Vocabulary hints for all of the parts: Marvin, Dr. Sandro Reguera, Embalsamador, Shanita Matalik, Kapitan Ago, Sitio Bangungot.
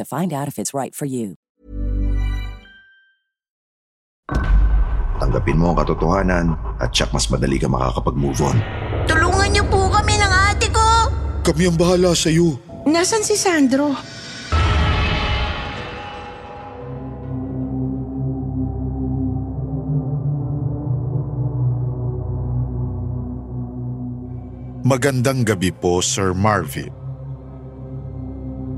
to find out if it's right for you. Tanggapin mo ang katotohanan at siyak mas madali ka makakapag-move on. Tulungan niyo po kami ng ate ko! Kami ang bahala sa iyo. Nasaan si Sandro? Magandang gabi po, Sir Marvin.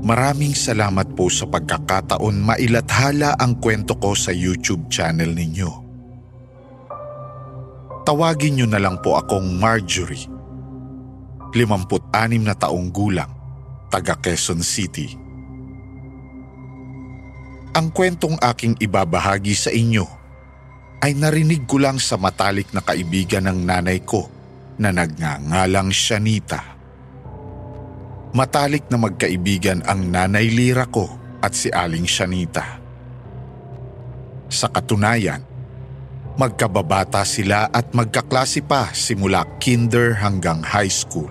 Maraming salamat po sa pagkakataon mailathala ang kwento ko sa YouTube channel ninyo. Tawagin niyo na lang po akong Marjorie, 56 na taong gulang, taga Quezon City. Ang kwentong aking ibabahagi sa inyo ay narinig ko lang sa matalik na kaibigan ng nanay ko na nagngangalang Shanita. Matalik na magkaibigan ang Nanay Lira ko at si Aling Shanita. Sa katunayan, magkababata sila at magkaklase pa simula kinder hanggang high school.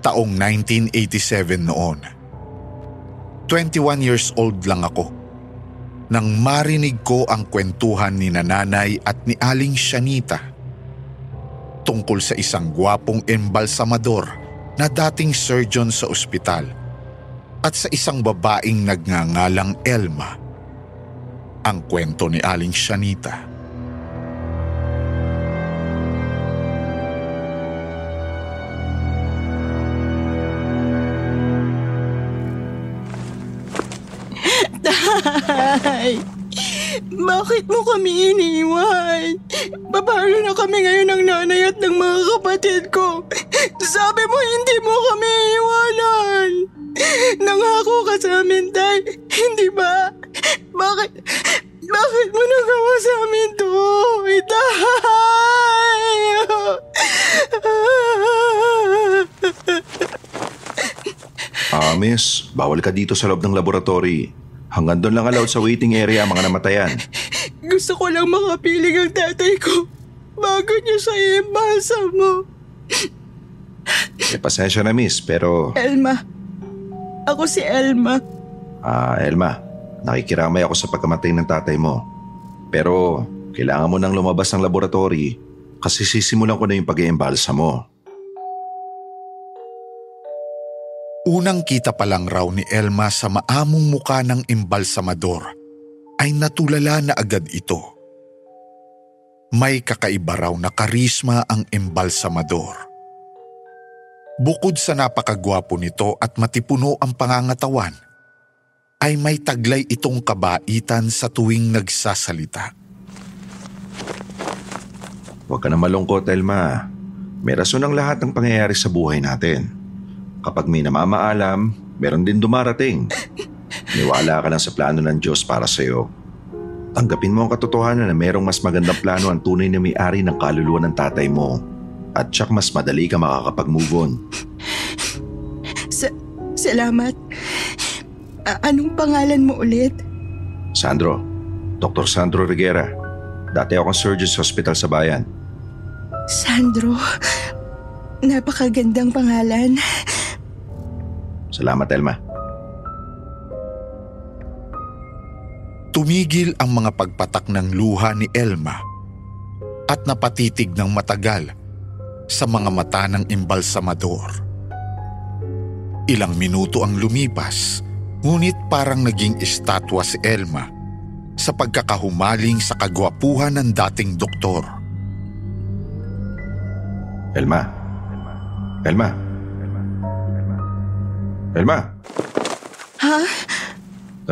Taong 1987 noon. 21 years old lang ako nang marinig ko ang kwentuhan ni Nanay at ni Aling Shanita tungkol sa isang gwapong embalsamador na dating surgeon sa ospital at sa isang babaeng nagngangalang Elma. Ang kwento ni Aling Shanita. Tay, bakit mo kami iniwan? Babalo na kami ngayon ng nanay at ng mga kapatid ko. Sabi mo hindi mo kami iwanan. Nangako ka sa amin, Tay. Hindi ba? Bakit mo nagawa sa amin to? Itay! Miss, bawal ka dito sa loob ng laboratory. Hanggang doon lang allowed sa waiting area ang mga namatayan. Gusto ko lang makapiling ang tatay ko bago niya sa imbasa mo. Pasensya na, miss, pero... Elma. Ako si Elma. Elma, nakikiramay ako sa pagkamatay ng tatay mo. Pero kailangan mo nang lumabas ng laboratory kasi sisimulan ko na yung pag-iimbalsa mo. Unang kita pa lang raw ni Elma sa maamong muka ng embalsamador ay natulala na agad ito. May kakaiba raw na karisma ang embalsamador. Bukod sa napakagwapo nito at matipuno ang pangangatawan, ay may taglay itong kabaitan sa tuwing nagsasalita. Huwag ka na malungkot, Elma. May rason ang lahat ng pangyayari sa buhay natin. Kapag may namamaalam, meron din dumarating. Niwala ka lang sa plano ng Diyos para sa'yo. Tanggapin mo ang katotohanan na merong mas magandang plano ang tunay na may-ari ng kaluluwa ng tatay mo. At siya mas madali ka makakapag-move on. Salamat. Anong pangalan mo ulit? Sandro. Dr. Sandro Reguera. Dati akong surgeon sa hospital sa bayan. Sandro. Napakagandang pangalan. Salamat, Elma. Tumigil ang mga pagpatak ng luha ni Elma at napatitig ng matagal sa mga mata ng embalsamador. Ilang minuto ang lumipas Ngunit parang naging estatwa si Elma sa pagkakahumaling sa kagwapuhan ng dating doktor. Elma? Elma? Elma? Ha?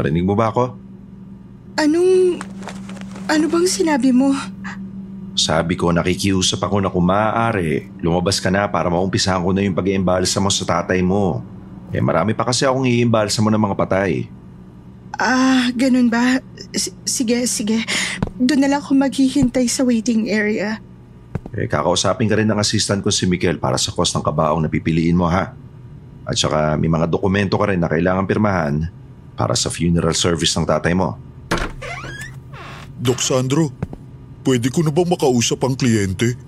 Narinig mo ba ako? Ano bang sinabi mo? Sabi ko, nakikiusap ako na kung maaari, lumabas ka na para maumpisahan ko na yung pag-iimbalsa mo sa tatay mo. Eh marami pa kasi akong iimbalsa mo ng mga patay. Ganun ba? Sige. Doon na lang ako maghihintay sa waiting area. Eh kakausapin ka rin ng assistant ko si Mikel para sa cost ng kabaong na pipiliin mo ha. At saka may mga dokumento ka rin na kailangan pirmahan para sa funeral service ng tatay mo. Dok Sandro, pwede ko na ba makausap ang kliyente?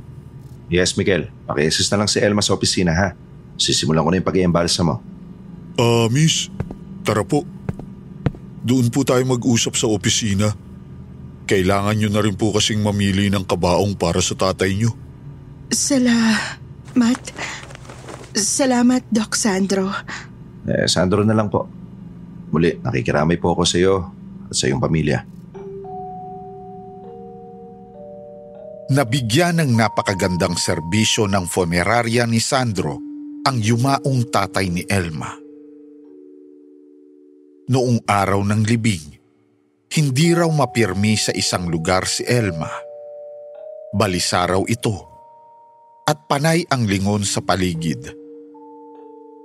Yes, Mikel. Paki-assist na lang si Elma sa opisina, ha? Sisimulan ko na yung pag-iembalsa mo. Miss, tara po. Doon po tayo mag-usap sa opisina. Kailangan nyo na rin po kasing mamili ng kabaong para sa tatay nyo. Salamat, Doc Sandro. Sandro na lang po. Muli, nakikiramay po ako sa iyo at sa iyong pamilya. Nabigyan ng napakagandang serbisyo ng funerarya ni Sandro ang yumaong tatay ni Elma. Noong araw ng libing, hindi raw mapirmi sa isang lugar si Elma. Balisa raw ito at panay ang lingon sa paligid.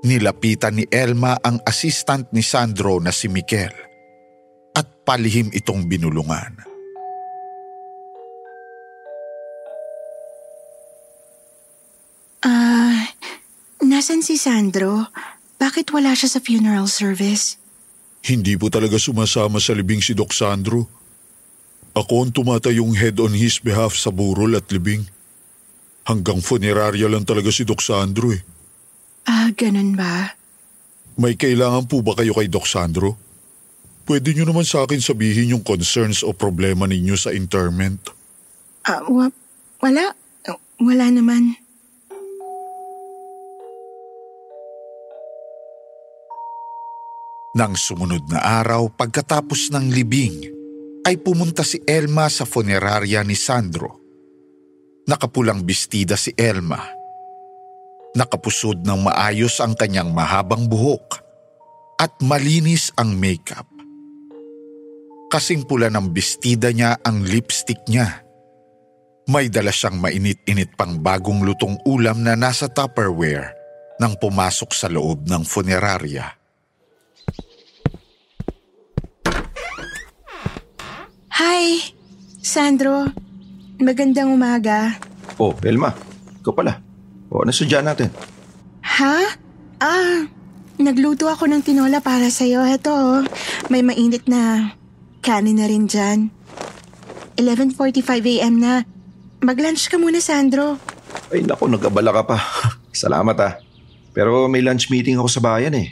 Nilapitan ni Elma ang assistant ni Sandro na si Mikel at palihim itong binulungan. Nasaan si Sandro? Bakit wala siya sa funeral service? Hindi po talaga sumasama sa libing si Doc Sandro. Ako ang tumatayong head on his behalf sa burol at libing. Hanggang funeraria lang talaga si Doc Sandro eh. Ganun ba? May kailangan po ba kayo kay Doc Sandro? Pwede nyo naman sa akin sabihin yung concerns o problema ninyo sa interment. Wala. Wala naman. Nang sumunod na araw pagkatapos ng libing ay pumunta si Elma sa funeraria ni Sandro. Nakapulang bestida si Elma. Nakapusod ng maayos ang kanyang mahabang buhok at malinis ang makeup. Kasing pula ng bestida niya ang lipstick niya. May dala siyang mainit-init pang bagong lutong ulam na nasa Tupperware nang pumasok sa loob ng funeraria. Hi, Sandro. Magandang umaga. Elma. Ikaw pala. Nasudya natin. Ha? Nagluto ako ng tinola para sa'yo. Heto, may mainit na kanin na rin dyan. 11:45 a.m. na. Mag-lunch ka muna, Sandro. Ay, naku, nag-abala ka pa. Salamat ha. Pero may lunch meeting ako sa bayan eh.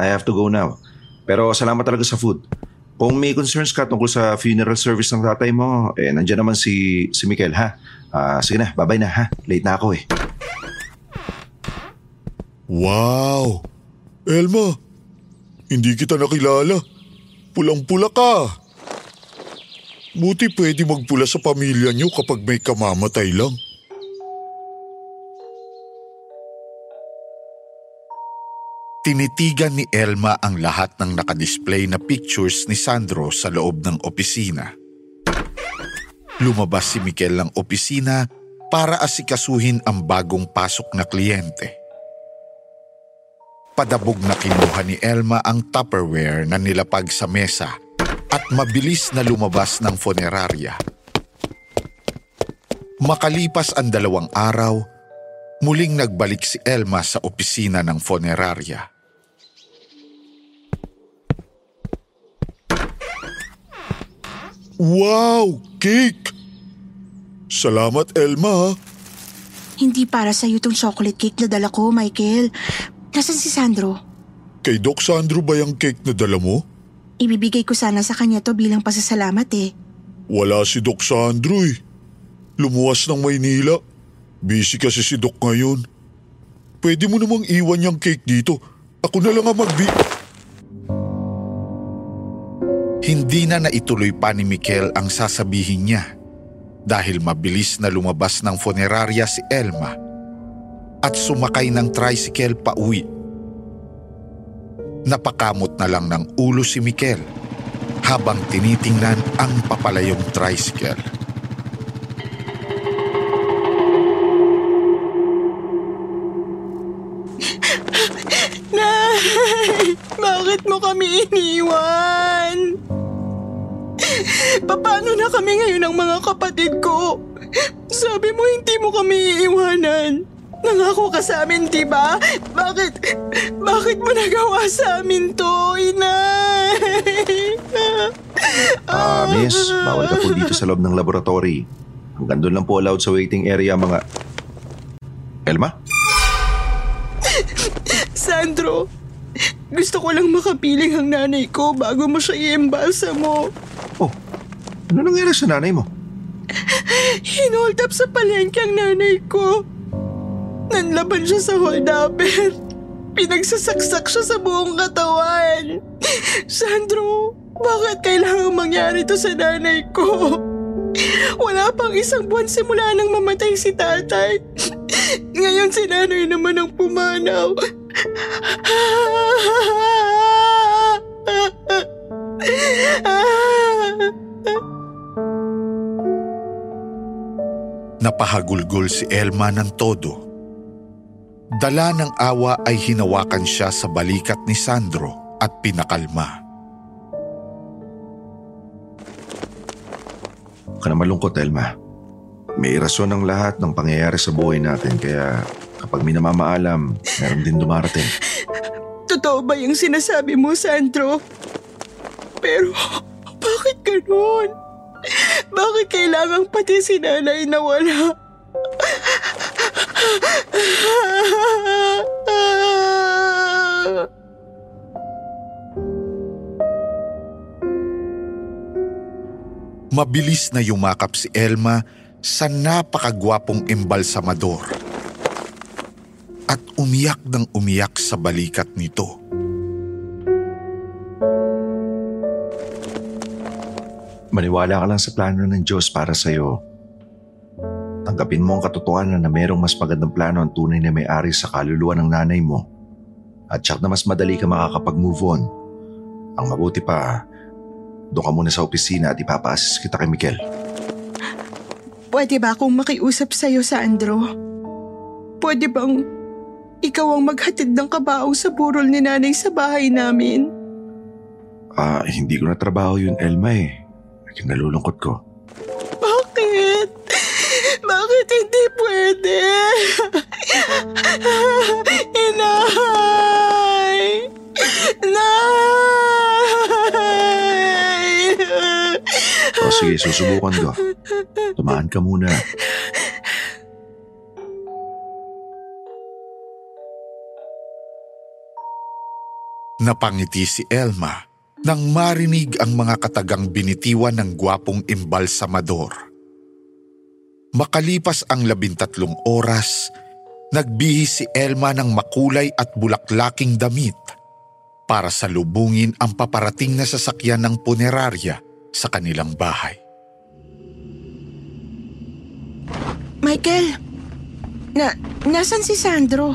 I have to go now. Pero salamat talaga sa food. Kung may concerns ka tungkol sa funeral service ng tatay mo, nandiyan naman si Mikel, ha? Sige na, bye-bye na, ha? Late na ako, eh. Wow! Elma, hindi kita nakilala. Pulang-pula ka. Buti pwede magpula sa pamilya niyo kapag may kamamatay lang. Tinitigan ni Elma ang lahat ng nakadisplay na pictures ni Sandro sa loob ng opisina. Lumabas si Mikel ng opisina para asikasuhin ang bagong pasok na kliyente. Padabog na kinuha ni Elma ang Tupperware na nilapag sa mesa at mabilis na lumabas ng funeraria. Makalipas ang 2 araw, muling nagbalik si Elma sa opisina ng funeraria. Wow! Cake! Salamat, Elma. Hindi para sa'yo itong chocolate cake na dala ko, Michael. Nasaan si Sandro? Kay Doc Sandro ba yung cake na dala mo? Ibibigay ko sana sa kanya to bilang pasasalamat eh. Wala si Doc Sandro eh. Lumuwas ng Maynila. Busy kasi si Doc ngayon. Pwede mo namang iwan yung cake dito. Ako na lang ang magbi... Hindi na naituloy pa ni Mikel ang sasabihin niya dahil mabilis na lumabas ng funeraria si Elma at sumakay ng tricycle pa uwi. Napakamot na lang ng ulo si Mikel habang tinitingnan ang papalayong tricycle. Nay! Bakit mo kami iniwan? Paano na kami ngayon ang mga kapatid ko? Sabi mo hindi mo kami iiwanan. Nangako ka sa amin, diba? Bakit mo nagawa sa amin to, inay? Miss, bawal ka po dito sa loob ng laboratory. Hanggang doon lang po allowed sa waiting area mga... Elma? Sandro, gusto ko lang makapiling ang nanay ko bago mo siya i-embalsa mo. Oh, ano nangyari sa nanay mo? Hinold up sa palengke ang nanay ko. Nanlaban siya sa hold-upper. Pinagsasaksak siya sa buong katawan. Sandro, bakit kailangan mangyari to sa nanay ko? Wala pang isang buwan simula nang mamatay si tatay. Ngayon si nanay naman ang pumanaw. Napahagulgol si Elma ng todo. Dala ng awa ay hinawakan siya sa balikat ni Sandro at pinakalma. Huwag ka na malungkot, Elma. May rason ang lahat ng pangyayari sa buhay natin, kaya kapag may namamaalam, meron din dumarating. Totoo ba yung sinasabi mo, Sandro? Pero bakit ganun? Bakit kailangang pati si nanay nawala? Mabilis na yumakap si Elma sa napakagwapong embalsamador at umiyak ng umiyak sa balikat nito. Maniwala ka lang sa plano ng Diyos para sa'yo. Tanggapin mo ang katotohanan na mayroong mas magandang plano ang tunay na may-ari sa kaluluwa ng nanay mo at syak na mas madali ka makakapag-move on. Ang mabuti pa, doon ka muna sa opisina at ipapa-assist kita kay Mikel. Pwede ba akong makiusap sa'yo, Sandro? Pwede bang ikaw ang maghatid ng kabaong sa burol ni nanay sa bahay namin? Hindi ko na trabaho yun, Elma eh. Yung nalulungkot ko. Bakit? Bakit hindi pwede? Inay! Inay! O sige, susubukan ko. Tumaan ka muna. Napangiti si Elma nang marinig ang mga katagang binitiwan ng gwapong embalsamador. Makalipas ang 13 oras, nagbihis si Elma ng makulay at bulaklaking damit para salubungin ang paparating na sasakyan ng punerarya sa kanilang bahay. Michael, nasan si Sandro?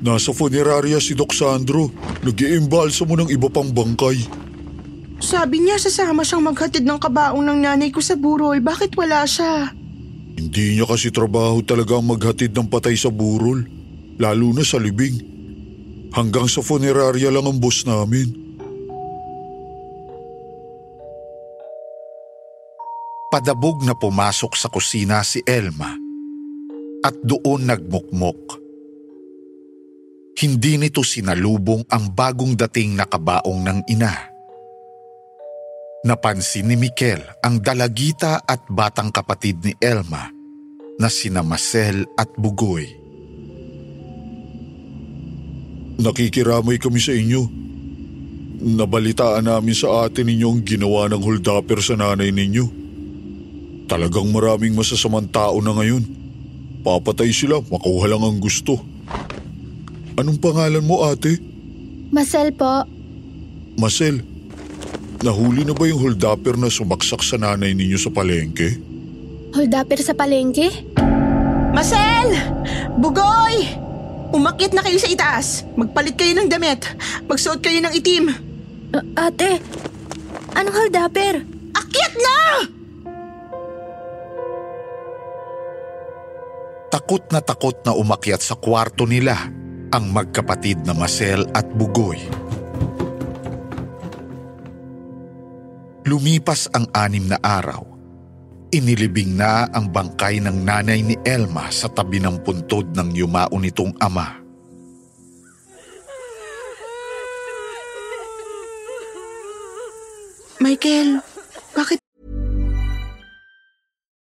Nasa punerarya si Doc Sandro. Nag-iimbalsa mo ng iba pang bangkay. Sabi niya sasama siyang maghatid ng kabaong ng nanay ko sa burol. Bakit wala siya? Hindi niya kasi trabaho talaga ang maghatid ng patay sa burol. Lalo na sa libing. Hanggang sa funeraria lang ang boss namin. Padabog na pumasok sa kusina si Elma. At doon nagmukmok. Hindi nito sinalubong ang bagong dating na kabaong ng ina. Napansin ni Mikel ang dalagita at batang kapatid ni Elma na sina Marcel at Bugoy. Nakikiramay kami sa inyo. Nabalitaan namin sa atin ninyo ang ginawa ng hold-upper sa nanay ninyo. Talagang maraming masasamang tao na ngayon. Papatay sila, makuha lang ang gusto. Anong pangalan mo, ate? Marcel po. Marcel, Nahuli na ba yung holdapper na sumaksak sa nanay ninyo sa palengke? Holdapper sa palengke? Marcel! Bugoy! Umakyat na kayo sa itaas. Magpalit kayo ng damit. Magsuot kayo ng itim. Ate, anong holdapper? Akyat na! Takot na umakyat sa kwarto nila ang magkapatid na Marcel at Bugoy. Lumipas ang 6 na araw. Inilibing na ang bangkay ng nanay ni Elma sa tabi ng puntod ng yumao nitong ama. Michael, bakit?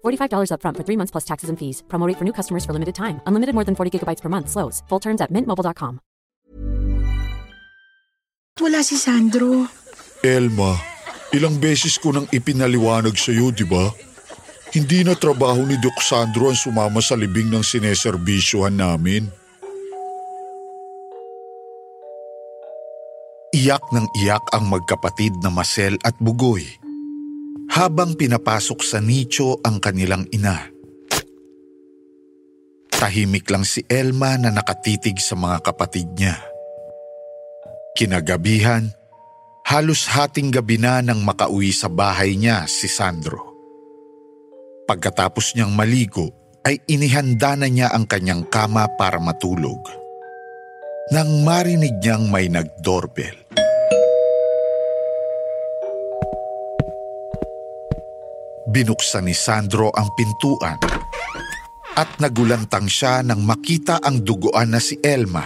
$45 up front for 3 months plus taxes and fees. Promo rate for new customers for limited time. Unlimited more than 40 gigabytes per month slows. Full terms at mintmobile.com. Wala si Sandro. Elma, ilang beses ko nang ipinaliwanag sa'yo, di ba? Hindi na trabaho ni Doc Sandro ang sumama sa libing ng sineserbisyuhan namin. Iyak ng iyak ang magkapatid na Marcel at Bugoy habang pinapasok sa nicho ang kanilang ina. Tahimik lang si Elma na nakatitig sa mga kapatid niya. Kinagabihan, halos hating gabi na nang makauwi sa bahay niya si Sandro. Pagkatapos niyang maligo ay inihanda na niya ang kanyang kama para matulog. Nang marinig niyang may nagdoorbell. Binuksan ni Sandro ang pintuan at nagulantang siya nang makita ang duguan na si Elma.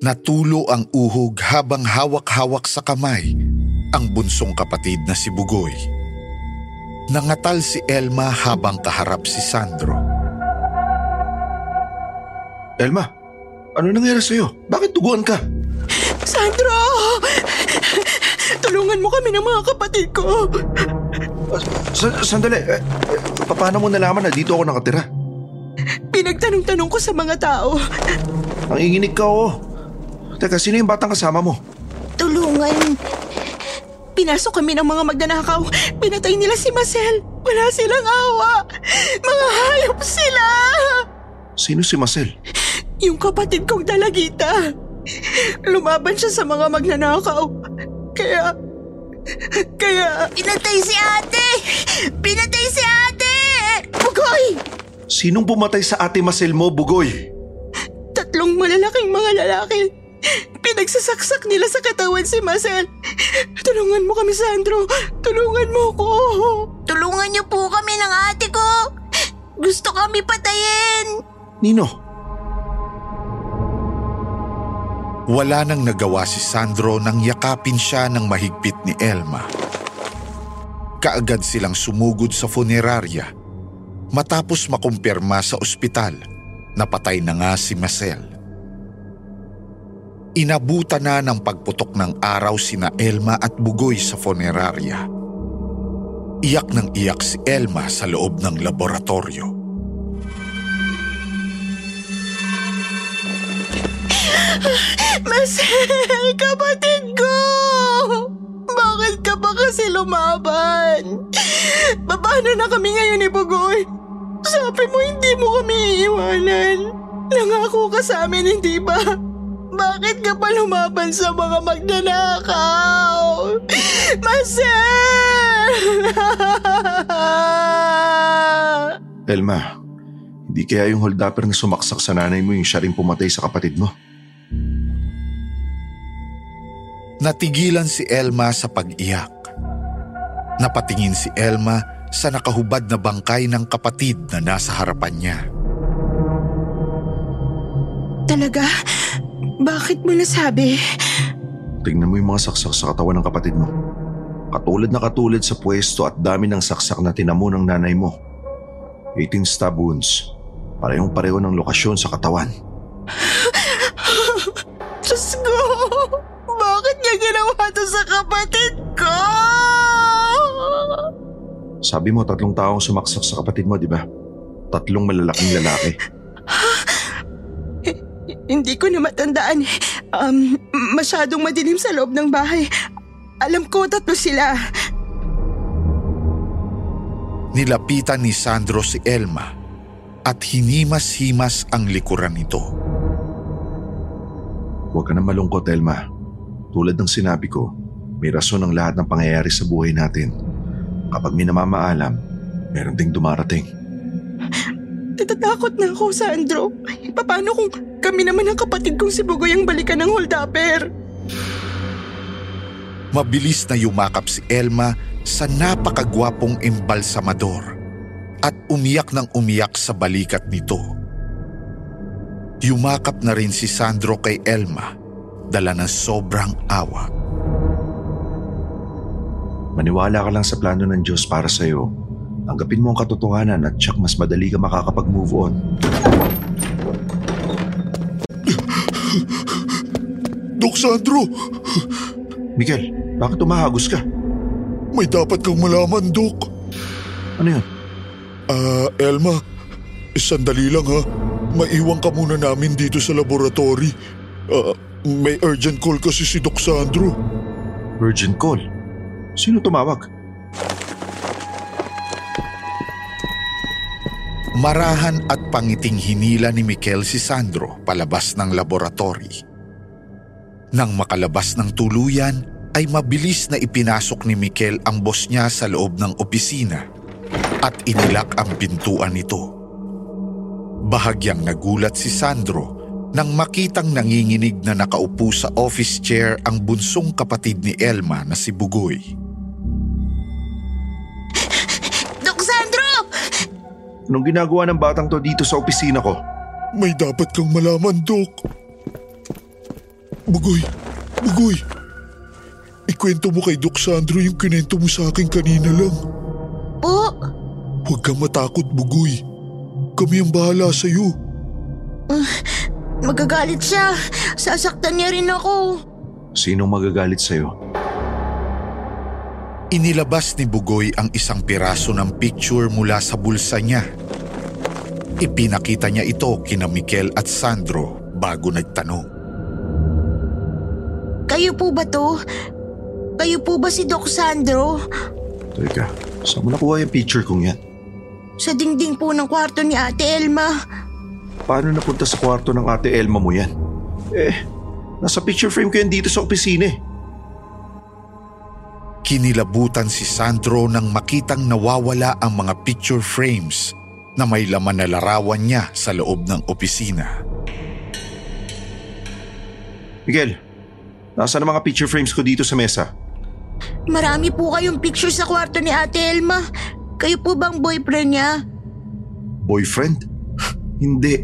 Natulo ang uhog habang hawak-hawak sa kamay ang bunsong kapatid na si Bugoy. Nangatal si Elma habang kaharap si Sandro. Elma, ano nangyari sa'yo? Bakit duguan ka? Sandro! Tulungan mo kami ng mga kapatid ko! Sandali, paano mo nalaman na dito ako nakatira? Pinagtanong-tanong ko sa mga tao. Ang inginig ka, oh. Teka, sino yung batang kasama mo? Tulungan. Pinasok kami ng mga magnanakaw. Pinatay nila si Marcel. Wala silang awa. Mga hayop sila. Sino si Marcel? Yung kapatid kong dalagita. Lumaban siya sa mga magnanakaw. Kaya... Pinatay si ate! Pinatay si ate! Bugoy! Sinong pumatay sa ate Marcel mo, Bugoy? 3 malalaking mga lalaki. Pinagsasaksak nila sa katawan si Marcel. Tulungan mo kami, Sandro. Tulungan mo ko. Tulungan niyo po kami ng ate ko. Gusto kami patayin. Nino. Wala nang nagawa si Sandro nang yakapin siya ng mahigpit ni Elma. Kaagad silang sumugod sa funeraria matapos makumpirma sa ospital na patay na nga si Marcel. Inabutan na ng pagputok ng araw sina Elma at Bugoy sa funeraria. Iyak ng iyak si Elma sa loob ng laboratorio. Masel, kapatid ko! Bakit ka ba kasi lumaban? Paano na kami ngayon ni Bugoy? Sabi mo hindi mo kami iiwanan. Nangako ka sa amin, hindi ba? Bakit ka pa lumaban sa mga magnanakaw? Masel! Elma, hindi kaya yung holdupper na sumaksak sa nanay mo yung siya rin pumatay sa kapatid mo? Natigilan si Elma sa pag-iyak. Napatingin si Elma sa nakahubad na bangkay ng kapatid na nasa harapan niya. Talaga? Bakit mo nasabi? Tingnan mo yung mga saksak sa katawan ng kapatid mo. Katulad na katulad sa pwesto at dami ng saksak na tinamo ng nanay mo. 18 stab wounds. Parehong-pareho ng lokasyon sa katawan. Diyos ko! Bakit niya ginawa ito sa kapatid ko? Sabi mo, 3 taong sumaksak sa kapatid mo, di ba? 3 malalaking lalaki. Hindi ko na matandaan. Masyadong madilim sa loob ng bahay. Alam ko, 3 sila. Nilapitan ni Sandro si Elma at hinimas-himas ang likuran nito. Huwag ka na malungkot, Elma. Tulad ng sinabi ko, may rason ang lahat ng pangyayari sa buhay natin. Kapag may namamaalam, meron ding dumarating. Natatakot na ako, Sandro. Paano kung kami naman ang kapatid kong si Bugoy ang balikan ng holdupper? Mabilis na yumakap si Elma sa napakagwapong embalsamador at umiyak ng umiyak sa balikat nito. Yumakap na rin si Sandro kay Elma, dala ng sobrang awa. Maniwala ka lang sa plano ng Diyos para sa'yo. Tanggapin mo ang katotohanan at tiyak mas madali ka makakapag-move on. Dok Sandro! Miguel, bakit umahagos ka? May dapat kang malaman, Dok. Ano yan? Elma, sandali lang ha. Maiwan ka muna namin dito sa laboratory. May urgent call kasi si Dok Sandro. Urgent call? Sino tumawag? Marahan at pangiting hinila ni Miguel si Sandro palabas ng laboratory. Nang makalabas ng tuluyan, ay mabilis na ipinasok ni Miguel ang boss niya sa loob ng opisina at inilak ang pintuan nito. Bahagyang nagulat si Sandro nang makitang nanginginig na nakaupo sa office chair ang bunsong kapatid ni Elma na si Bugoy. Dok Sandro! Anong ginagawa ng batang to dito sa opisina ko? May dapat kang malaman, Dok. Bugoy! Bugoy! Ikwento mo kay Dok Sandro yung kinento mo sa akin kanina lang. Po? Huwag kang matakot, Bugoy. Kami ang bahala sa'yo. Magagalit siya. Sasaktan niya rin ako. Sinong magagalit sa'yo? Inilabas ni Bugoy ang isang piraso ng picture mula sa bulsa niya. Ipinakita niya ito kina Miguel at Sandro bago nagtanong. Kayo po ba to? Kayo po ba si Dok Sandro? Teka, saan mo nakuha yung picture kong yan? Sa dingding po ng kwarto ni Ate Elma. Paano napunta sa kwarto ng Ate Elma mo yan? Nasa picture frame ko yan dito sa opisina. Kinilabutan si Sandro nang makitang nawawala ang mga picture frames na may laman na larawan niya sa loob ng opisina. Miguel, nasaan ang mga picture frames ko dito sa mesa? Marami po kayong picture sa kwarto ni Ate Elma. Kayo po bang boyfriend niya? Boyfriend? Hindi.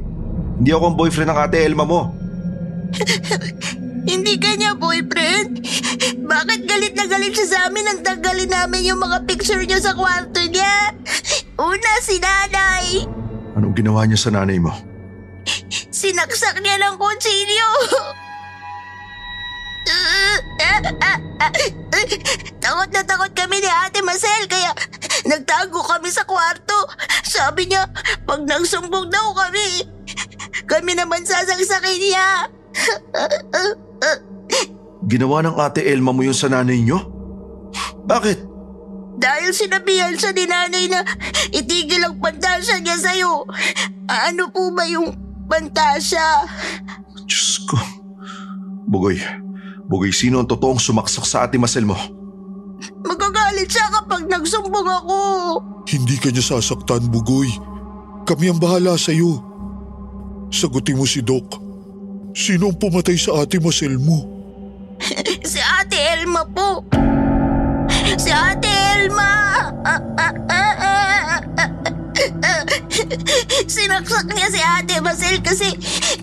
Hindi ako ang boyfriend ng Ate Elma mo. Hindi ka niya boyfriend? Bakit galit na galit siya sa amin nang tanggalin namin yung mga picture niyo sa kwarto niya? Una si nanay. Anong ginawa niya sa nanay mo? Sinaksak niya ng kutsilyo. Takot na takot kami ni Ate Marcel kaya nagtago kami sa kwarto. Sabi niya, pag nagsumbong daw kami naman sasaksakin niya. Ginawa ng Ate Elma mo yun sa nanay niyo? Bakit? Dahil sinabihan sa ninanay na itigil ang pantasya niya sa'yo. Ano po ba yung pantasya? Diyos ko. Bugoy, sino ang totoong sumaksak sa Ate Marcel mo? Magagalit siya kapag nagsumbong ako. Hindi ka niya sasaktan, Bugoy. Kami ang bahala sa'yo. Sagutin mo si Doc. Sino ang pumatay sa Ate Marcel mo? Si Ate Elma po. Si Ate Elma! Sinaksak niya si Ate Marcel kasi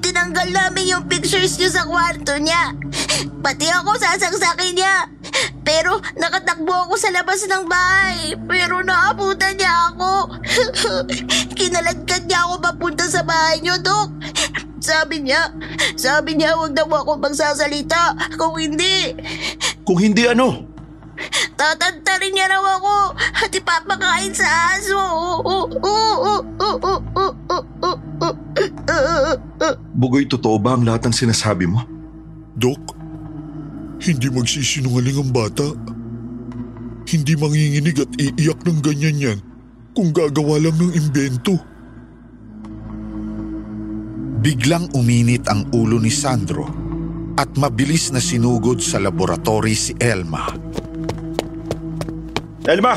tinanggal namin yung pictures niyo sa kwarto niya. Pati ako sasaksakin niya. Pero nakatakbo ako sa labas ng bahay. Pero naabutan niya ako. Kinaladkad niya ako papunta sa bahay niyo, Dok. Sabi niya huwag daw ako magsasalita. Kung hindi ano? Tatantarin niya raw ako at ipapakain sa aso. Bugoy, totoo ba ang lahat ng sinasabi mo? Dok, hindi magsisinungaling ang bata. Hindi manginginig at iiyak ng ganyan yan kung gagawa lang ng imbento. Biglang uminit ang ulo ni Sandro at mabilis na sinugod sa laboratory si Elma. Elma!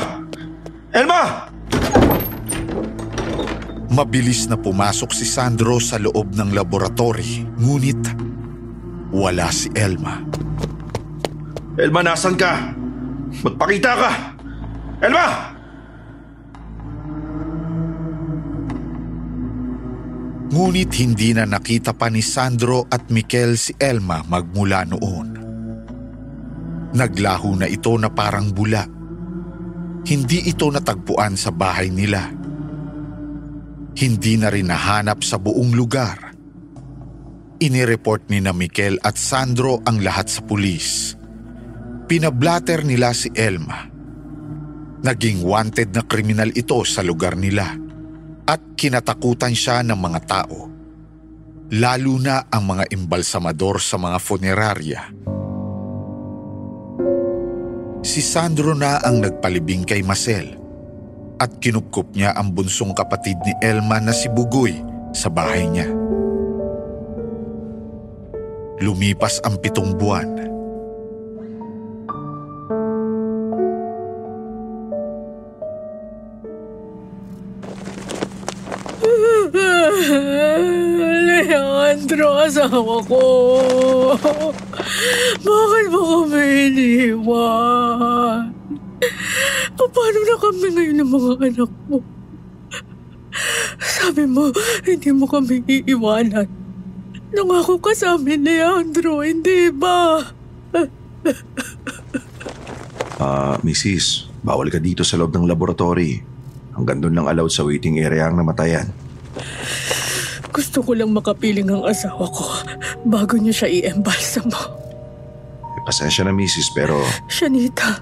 Elma! Mabilis na pumasok si Sandro sa loob ng laboratory, ngunit wala si Elma. Elma, nasan ka? Magpakita ka! Elma! Ngunit hindi na nakita pa ni Sandro at Mikel si Elma magmula noon. Naglaho na ito na parang bula. Hindi ito natagpuan sa bahay nila. Hindi na rin nahanap sa buong lugar. Inireport ni na Mikel at Sandro ang lahat sa pulis. Pinablatter nila si Elma. Naging wanted na kriminal ito sa lugar nila. At kinatakutan siya ng mga tao. Lalo na ang mga imbalsamador sa mga funeraria. Si Sandro na ang nagpalibing kay Marcel at kinupkup niya ang bunsong kapatid ni Elma na si Bugoy sa bahay niya. Lumipas ang 7 buwan. Leandro, asawa ko! Bakit mo kami iniwan? Paano na kami ngayon ng mga anak mo? Sabi mo, hindi mo kami iiwanan. Nangako ka sa amin, Leandro, hindi ba? Mrs., bawal ka dito sa loob ng laboratory. Hanggang doon lang allowed sa waiting area ang namatayan. Gusto ko lang makapiling ang asawa ko bago niyo siya i-embalsamo. Pasensya na, Mrs., pero... Shanita?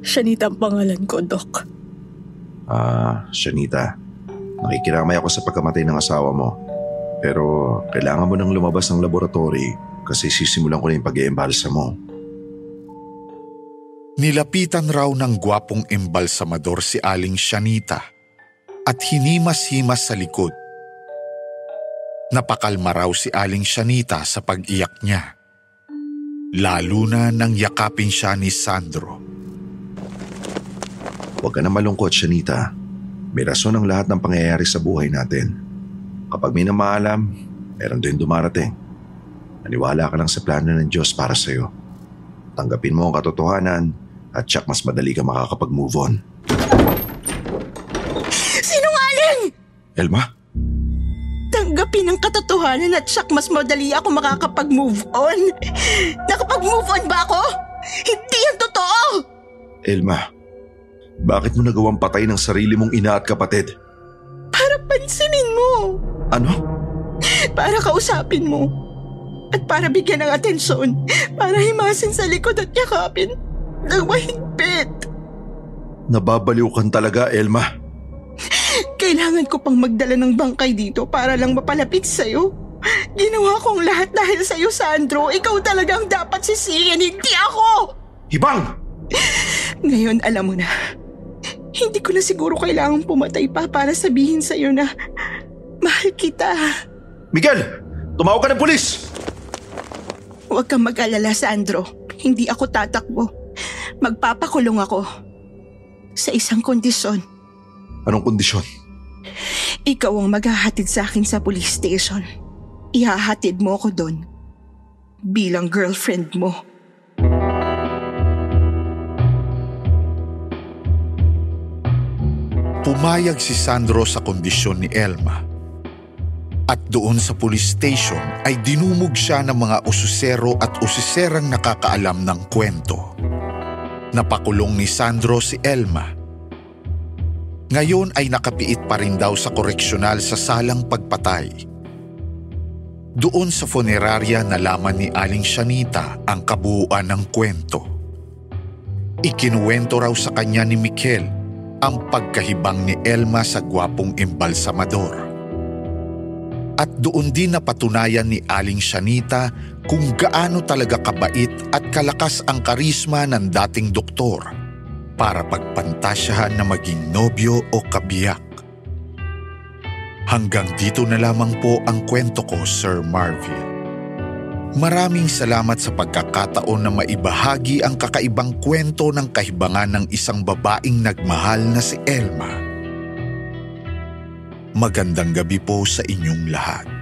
Shanita ang pangalan ko, Doc. Shanita, nakikiramay ako sa pagkamatay ng asawa mo. Pero kailangan mo nang lumabas ng laboratory kasi sisimulan ko na yung pag-iembalsamo. Nilapitan raw ng gwapong embalsamador si Aling Shanita at hinimas-himas sa likod. Napakalma raw si Aling Shanita sa pag-iyak niya. Lalo na nang yakapin siya ni Sandro. Huwag ka na malungkot, Shanita. May rason ang lahat ng pangyayari sa buhay natin. Kapag may namaalam, meron din dumarating. Naniwala ka lang sa plano ng Diyos para sa'yo. Tanggapin mo ang katotohanan at tiyak mas madali ka makakapag-move on. Sinungaling! Elma? Tanggapin ang katotohanan at siyak mas madali ako makakapag-move on. Nakapag-move on ba ako? Hindi yan totoo! Elma, bakit mo nagawang patay ng sarili mong ina at kapatid? Para pansinin mo. Ano? Para kausapin mo. At para bigyan ng atensyon. Para himasin sa likod at yakapin ng mahigpit. Nababaliw kan talaga, Elma. Kailangan ko pang magdala ng bangkay dito para lang mapalapit sa'yo. Ginawa kong lahat dahil sa'yo, Sandro. Ikaw talagang dapat sisihin, hindi ako! Hibang! Ngayon alam mo na. Hindi ko na siguro kailangang pumatay pa para sabihin sa'yo na mahal kita. Miguel! Tumawag ka ng pulis! Huwag kang mag-alala, Sandro. Hindi ako tatakbo. Magpapakulong ako. Sa isang kondisyon. Anong kondisyon? Ikaw ang maghahatid sa akin sa police station. Ihahatid mo ako doon. Bilang girlfriend mo. Pumayag si Sandro sa kondisyon ni Elma. At doon sa police station ay dinumog siya ng mga ususero at ususerang nakakaalam ng kwento. Napakulong ni Sandro si Elma. Ngayon ay nakapiit pa rin daw sa koreksyonal sa salang pagpatay. Doon sa funeraria nalaman ni Aling Shanita ang kabuuan ng kwento. Ikinuwento raw sa kanya ni Mikel ang pagkahibang ni Elma sa gwapong embalsamador. At doon din napatunayan ni Aling Shanita kung gaano talaga kabait at kalakas ang karisma ng dating doktor para pagpantasyahan na maging nobyo o kabiyak. Hanggang dito na lamang po ang kwento ko, Sir Marvin. Maraming salamat sa pagkakataon na maibahagi ang kakaibang kwento ng kahibangan ng isang babaeng nagmahal na si Elma. Magandang gabi po sa inyong lahat.